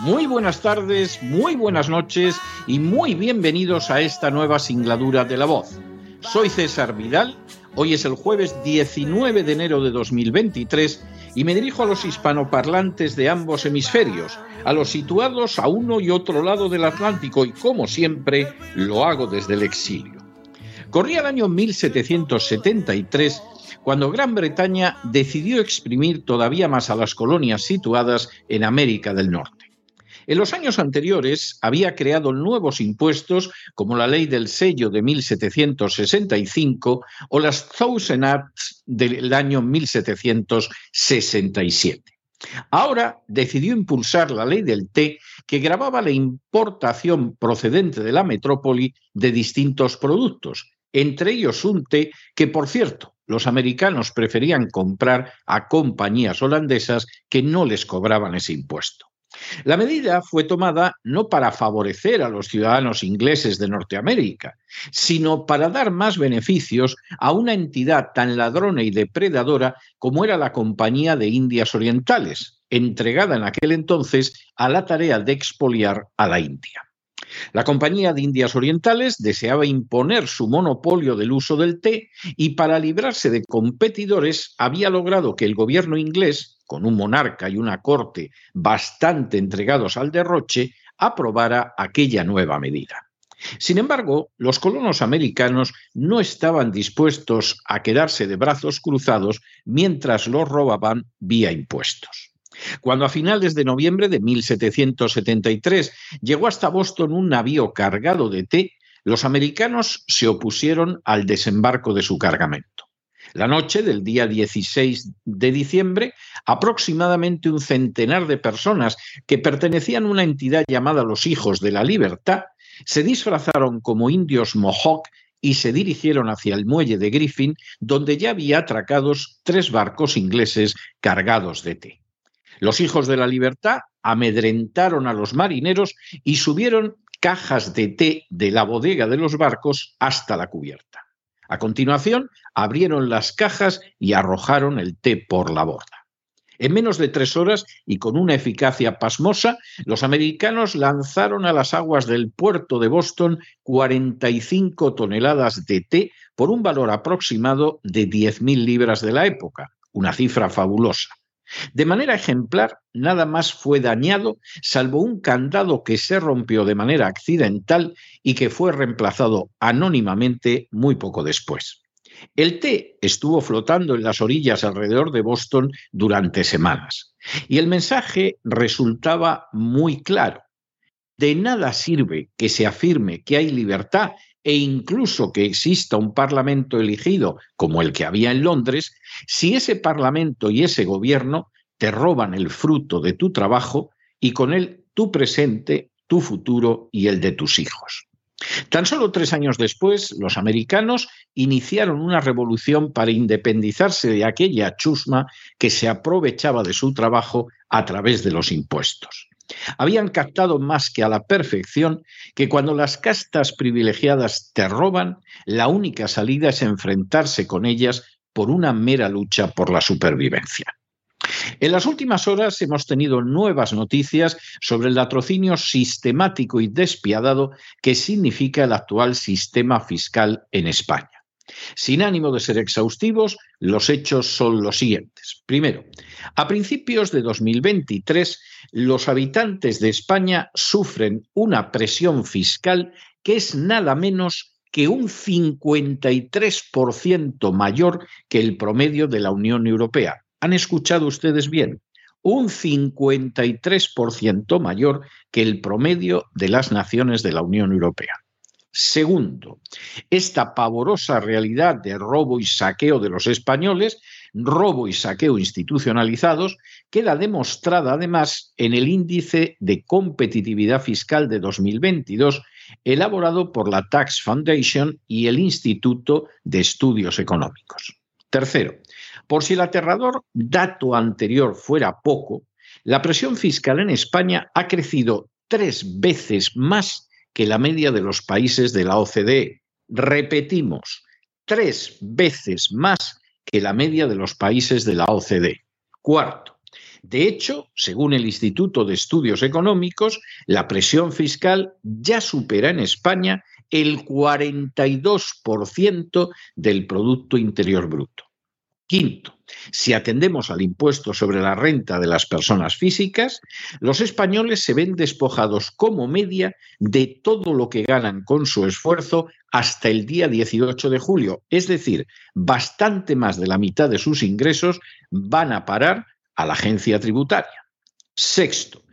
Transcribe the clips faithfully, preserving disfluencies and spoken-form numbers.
muy buenas tardes, muy buenas noches. Y muy bienvenidos a esta nueva singladura de La Voz. Soy César Vidal, hoy es el jueves diecinueve de enero de dos mil veintitrés y me dirijo a los hispanoparlantes de ambos hemisferios, a los situados a uno y otro lado del Atlántico y, como siempre, lo hago desde el exilio. Corría el año mil setecientos setenta y tres cuando Gran Bretaña decidió exprimir todavía más a las colonias situadas en América del Norte. En los años anteriores había creado nuevos impuestos como la Ley del Sello de mil setecientos sesenta y cinco o las Townshend Acts del año mil setecientos sesenta y siete. Ahora decidió impulsar la Ley del Té, que gravaba la importación procedente de la metrópoli de distintos productos, entre ellos un té que, por cierto, los americanos preferían comprar a compañías holandesas que no les cobraban ese impuesto. La medida fue tomada no para favorecer a los ciudadanos ingleses de Norteamérica, sino para dar más beneficios a una entidad tan ladrona y depredadora como era la Compañía de Indias Orientales, entregada en aquel entonces a la tarea de expoliar a la India. La Compañía de Indias Orientales deseaba imponer su monopolio del uso del té y, para librarse de competidores, había logrado que el gobierno inglés, con un monarca y una corte bastante entregados al derroche, aprobara aquella nueva medida. Sin embargo, los colonos americanos no estaban dispuestos a quedarse de brazos cruzados mientras los robaban vía impuestos. Cuando a finales de noviembre de mil setecientos setenta y tres llegó hasta Boston un navío cargado de té, los americanos se opusieron al desembarco de su cargamento. La noche del día dieciséis de diciembre, aproximadamente un centenar de personas que pertenecían a una entidad llamada Los Hijos de la Libertad se disfrazaron como indios Mohawk y se dirigieron hacia el muelle de Griffin, donde ya había atracados tres barcos ingleses cargados de té. Los Hijos de la Libertad amedrentaron a los marineros y subieron cajas de té de la bodega de los barcos hasta la cubierta. A continuación, abrieron las cajas y arrojaron el té por la borda. En menos de tres horas y con una eficacia pasmosa, los americanos lanzaron a las aguas del puerto de Boston cuarenta y cinco toneladas de té por un valor aproximado de diez mil libras de la época, una cifra fabulosa. De manera ejemplar, nada más fue dañado, salvo un candado que se rompió de manera accidental y que fue reemplazado anónimamente muy poco después. El té estuvo flotando en las orillas alrededor de Boston durante semanas, y el mensaje resultaba muy claro. De nada sirve que se afirme que hay libertad e incluso que exista un parlamento elegido como el que había en Londres, si ese parlamento y ese gobierno te roban el fruto de tu trabajo y con él tu presente, tu futuro y el de tus hijos. Tan solo tres años después, los americanos iniciaron una revolución para independizarse de aquella chusma que se aprovechaba de su trabajo a través de los impuestos. Habían captado más que a la perfección que cuando las castas privilegiadas te roban, la única salida es enfrentarse con ellas por una mera lucha por la supervivencia. En las últimas horas hemos tenido nuevas noticias sobre el latrocinio sistemático y despiadado que significa el actual sistema fiscal en España. Sin ánimo de ser exhaustivos, los hechos son los siguientes. Primero, a principios de dos mil veintitrés, los habitantes de España sufren una presión fiscal que es nada menos que un cincuenta y tres por ciento mayor que el promedio de la Unión Europea. ¿Han escuchado ustedes bien? Un cincuenta y tres por ciento mayor que el promedio de las naciones de la Unión Europea. Segundo, esta pavorosa realidad de robo y saqueo de los españoles, robo y saqueo institucionalizados, queda demostrada además en el Índice de Competitividad Fiscal de dos mil veintidós, elaborado por la Tax Foundation y el Instituto de Estudios Económicos. Tercero, por si el aterrador dato anterior fuera poco, la presión fiscal en España ha crecido tres veces más que la media de los países de la O C D E. Repetimos, tres veces más que la media de los países de la O C D E. Cuarto, de hecho, según el Instituto de Estudios Económicos, la presión fiscal ya supera en España el cuarenta y dos por ciento del Producto Interior Bruto. Quinto, si atendemos al impuesto sobre la renta de las personas físicas, los españoles se ven despojados como media de todo lo que ganan con su esfuerzo hasta el día dieciocho de julio. Es decir, bastante más de la mitad de sus ingresos van a parar a la Agencia Tributaria. Sexto,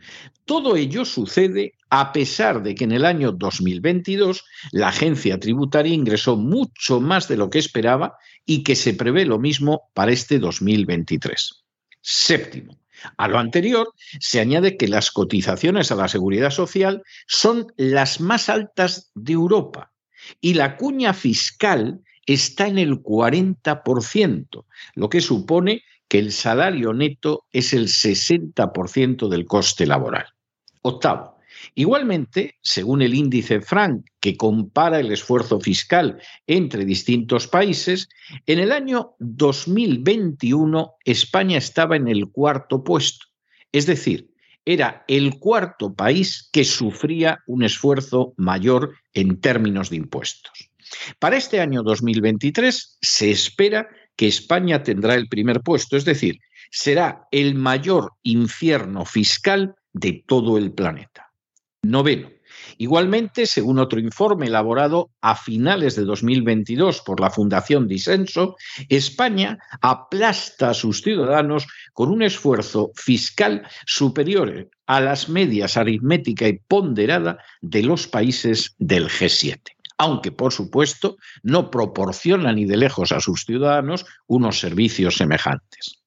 todo ello sucede a pesar de que en el año dos mil veintidós la Agencia Tributaria ingresó mucho más de lo que esperaba y que se prevé lo mismo para este dos mil veintitrés. Séptimo, a lo anterior se añade que las cotizaciones a la Seguridad Social son las más altas de Europa y la cuña fiscal está en el cuarenta por ciento, lo que supone que el salario neto es el sesenta por ciento del coste laboral. Octavo, igualmente, según el índice Frank, que compara el esfuerzo fiscal entre distintos países, en el año dos mil veintiuno España estaba en el cuarto puesto, es decir, era el cuarto país que sufría un esfuerzo mayor en términos de impuestos. Para este año dos mil veintitrés se espera que España tendrá el primer puesto, es decir, será el mayor infierno fiscal de todo el planeta. Noveno. Igualmente, según otro informe elaborado a finales de dos mil veintidós por la Fundación Disenso, España aplasta a sus ciudadanos con un esfuerzo fiscal superior a las medias aritmética y ponderada de los países del G siete. Aunque, por supuesto, no proporciona ni de lejos a sus ciudadanos unos servicios semejantes.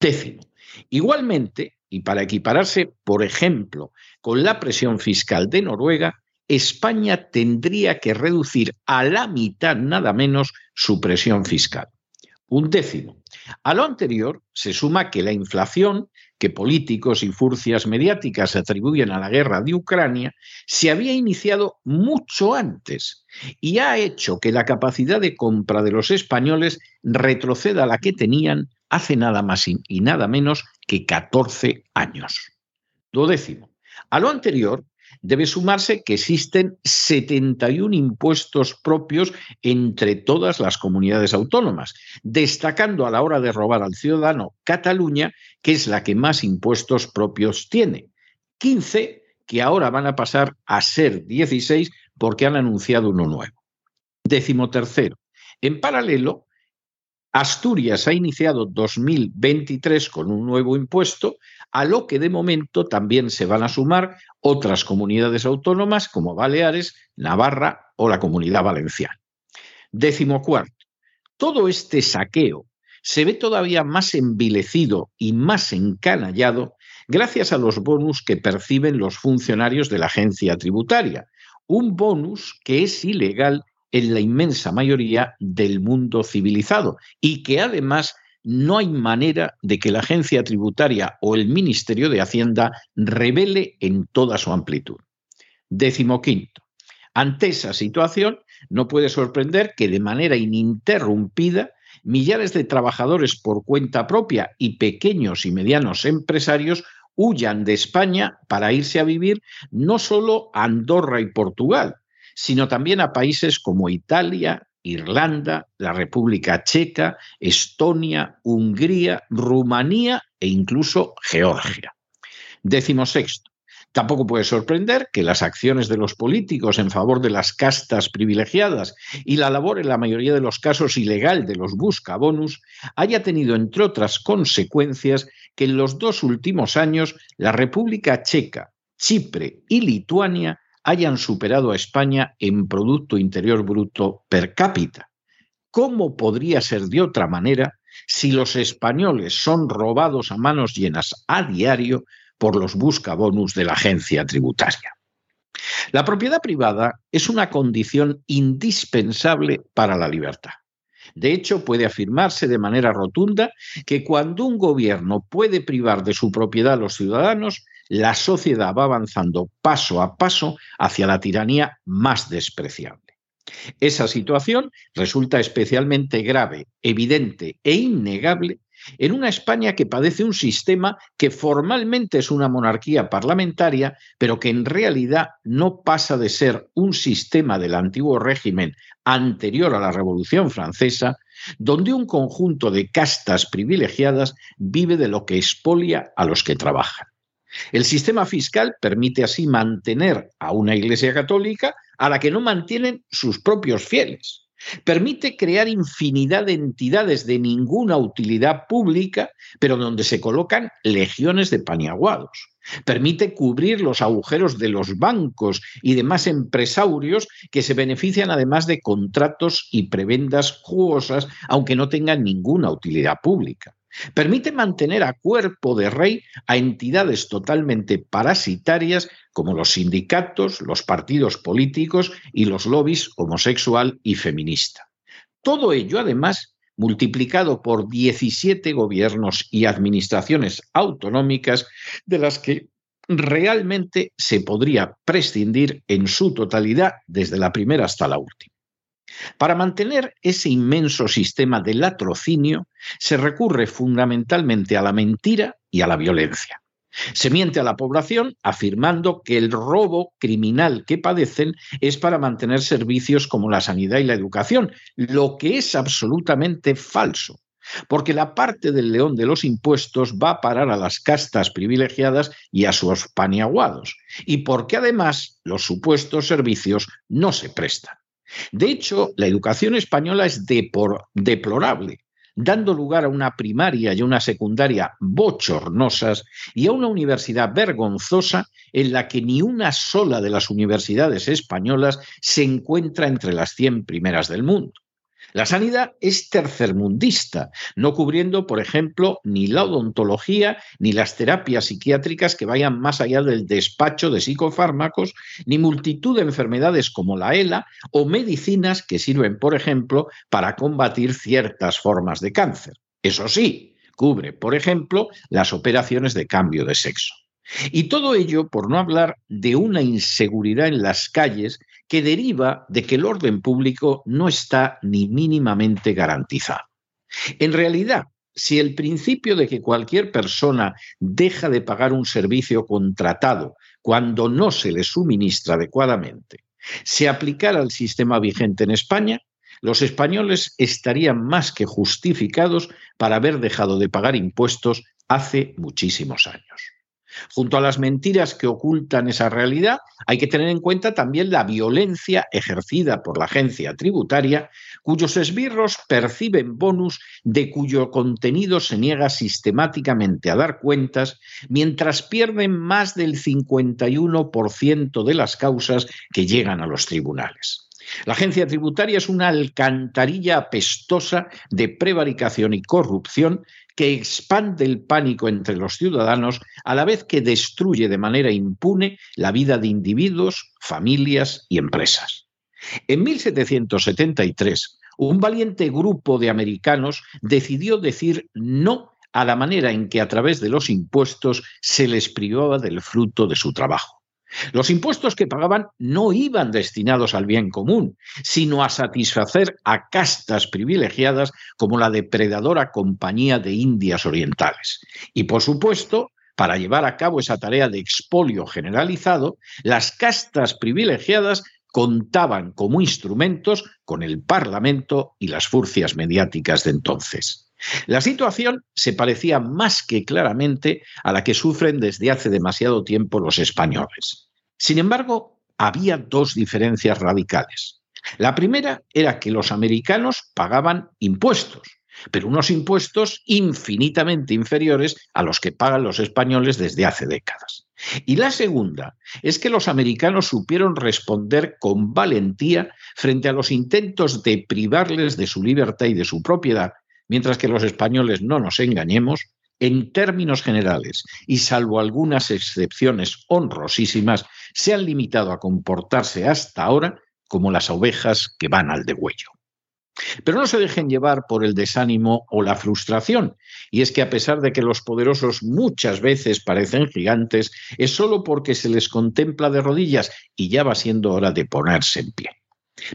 Décimo, igualmente, y para equipararse, por ejemplo, con la presión fiscal de Noruega, España tendría que reducir a la mitad nada menos su presión fiscal. Un décimo. A lo anterior se suma que la inflación, que políticos y furcias mediáticas atribuyen a la guerra de Ucrania, se había iniciado mucho antes y ha hecho que la capacidad de compra de los españoles retroceda a la que tenían hace nada más y nada menos que catorce años. Duodécimo. A lo anterior debe sumarse que existen setenta y un impuestos propios entre todas las comunidades autónomas, destacando a la hora de robar al ciudadano Cataluña, que es la que más impuestos propios tiene. quince, que ahora van a pasar a ser dieciséis porque han anunciado uno nuevo. Décimo tercero. En paralelo, Asturias ha iniciado dos mil veintitrés con un nuevo impuesto, a lo que de momento también se van a sumar otras comunidades autónomas como Baleares, Navarra o la Comunidad Valenciana. Décimo cuarto. Todo este saqueo se ve todavía más envilecido y más encanallado gracias a los bonus que perciben los funcionarios de la Agencia Tributaria, un bonus que es ilegal en la inmensa mayoría del mundo civilizado y que además no hay manera de que la Agencia Tributaria o el Ministerio de Hacienda revele en toda su amplitud. Décimo quinto. Ante esa situación, no puede sorprender que de manera ininterrumpida millares de trabajadores por cuenta propia y pequeños y medianos empresarios huyan de España para irse a vivir no solo a Andorra y Portugal, sino también a países como Italia, Irlanda, la República Checa, Estonia, Hungría, Rumanía e incluso Georgia. Décimo sexto. Tampoco puede sorprender que las acciones de los políticos en favor de las castas privilegiadas y la labor en la mayoría de los casos ilegal de los buscabonus haya tenido, entre otras consecuencias, que en los dos últimos años la República Checa, Chipre y Lituania hayan superado a España en Producto Interior Bruto per cápita. ¿Cómo podría ser de otra manera si los españoles son robados a manos llenas a diario por los buscabonus de la Agencia Tributaria? La propiedad privada es una condición indispensable para la libertad. De hecho, puede afirmarse de manera rotunda que cuando un gobierno puede privar de su propiedad a los ciudadanos, la sociedad va avanzando paso a paso hacia la tiranía más despreciable. Esa situación resulta especialmente grave, evidente e innegable en una España que padece un sistema que formalmente es una monarquía parlamentaria, pero que en realidad no pasa de ser un sistema del antiguo régimen anterior a la Revolución Francesa, donde un conjunto de castas privilegiadas vive de lo que expolia a los que trabajan. El sistema fiscal permite así mantener a una Iglesia católica a la que no mantienen sus propios fieles. Permite crear infinidad de entidades de ninguna utilidad pública, pero donde se colocan legiones de paniaguados. Permite cubrir los agujeros de los bancos y demás empresarios que se benefician además de contratos y prebendas jugosas, aunque no tengan ninguna utilidad pública. Permite mantener a cuerpo de rey a entidades totalmente parasitarias como los sindicatos, los partidos políticos y los lobbies homosexual y feminista. Todo ello, además, multiplicado por diecisiete gobiernos y administraciones autonómicas de las que realmente se podría prescindir en su totalidad desde la primera hasta la última. Para mantener ese inmenso sistema de latrocinio se recurre fundamentalmente a la mentira y a la violencia. Se miente a la población afirmando que el robo criminal que padecen es para mantener servicios como la sanidad y la educación, lo que es absolutamente falso, porque la parte del león de los impuestos va a parar a las castas privilegiadas y a sus paniaguados, y porque además los supuestos servicios no se prestan. De hecho, la educación española es deplorable, dando lugar a una primaria y una secundaria bochornosas y a una universidad vergonzosa en la que ni una sola de las universidades españolas se encuentra entre las cien primeras del mundo. La sanidad es tercermundista, no cubriendo, por ejemplo, ni la odontología ni las terapias psiquiátricas que vayan más allá del despacho de psicofármacos, ni multitud de enfermedades como la ELA o medicinas que sirven, por ejemplo, para combatir ciertas formas de cáncer. Eso sí, cubre, por ejemplo, las operaciones de cambio de sexo. Y todo ello por no hablar de una inseguridad en las calles que deriva de que el orden público no está ni mínimamente garantizado. En realidad, si el principio de que cualquier persona deja de pagar un servicio contratado cuando no se le suministra adecuadamente se aplicara al sistema vigente en España, los españoles estarían más que justificados para haber dejado de pagar impuestos hace muchísimos años. Junto a las mentiras que ocultan esa realidad, hay que tener en cuenta también la violencia ejercida por la Agencia Tributaria, cuyos esbirros perciben bonus de cuyo contenido se niega sistemáticamente a dar cuentas, mientras pierden más del cincuenta y uno por ciento de las causas que llegan a los tribunales. La Agencia Tributaria es una alcantarilla apestosa de prevaricación y corrupción que expande el pánico entre los ciudadanos a la vez que destruye de manera impune la vida de individuos, familias y empresas. En mil setecientos setenta y tres, un valiente grupo de americanos decidió decir no a la manera en que a través de los impuestos se les privaba del fruto de su trabajo. Los impuestos que pagaban no iban destinados al bien común, sino a satisfacer a castas privilegiadas como la depredadora Compañía de Indias Orientales. Y, por supuesto, para llevar a cabo esa tarea de expolio generalizado, las castas privilegiadas contaban como instrumentos con el Parlamento y las furcias mediáticas de entonces. La situación se parecía más que claramente a la que sufren desde hace demasiado tiempo los españoles. Sin embargo, había dos diferencias radicales. La primera era que los americanos pagaban impuestos, pero unos impuestos infinitamente inferiores a los que pagan los españoles desde hace décadas. Y la segunda es que los americanos supieron responder con valentía frente a los intentos de privarles de su libertad y de su propiedad, mientras que los españoles, no nos engañemos, en términos generales y salvo algunas excepciones honrosísimas, se han limitado a comportarse hasta ahora como las ovejas que van al degüello. Pero no se dejen llevar por el desánimo o la frustración, y es que a pesar de que los poderosos muchas veces parecen gigantes, es solo porque se les contempla de rodillas y ya va siendo hora de ponerse en pie.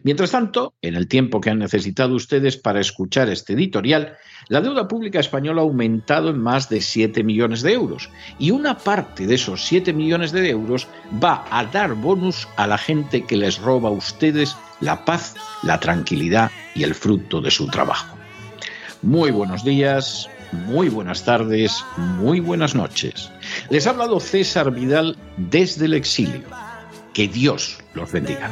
Mientras tanto, en el tiempo que han necesitado ustedes para escuchar este editorial, la deuda pública española ha aumentado en más de siete millones de euros, y una parte de esos siete millones de euros va a dar bonus a la gente que les roba a ustedes la paz, la tranquilidad y el fruto de su trabajo. Muy buenos días, muy buenas tardes, muy buenas noches. Les ha hablado César Vidal desde el exilio. Que Dios los bendiga.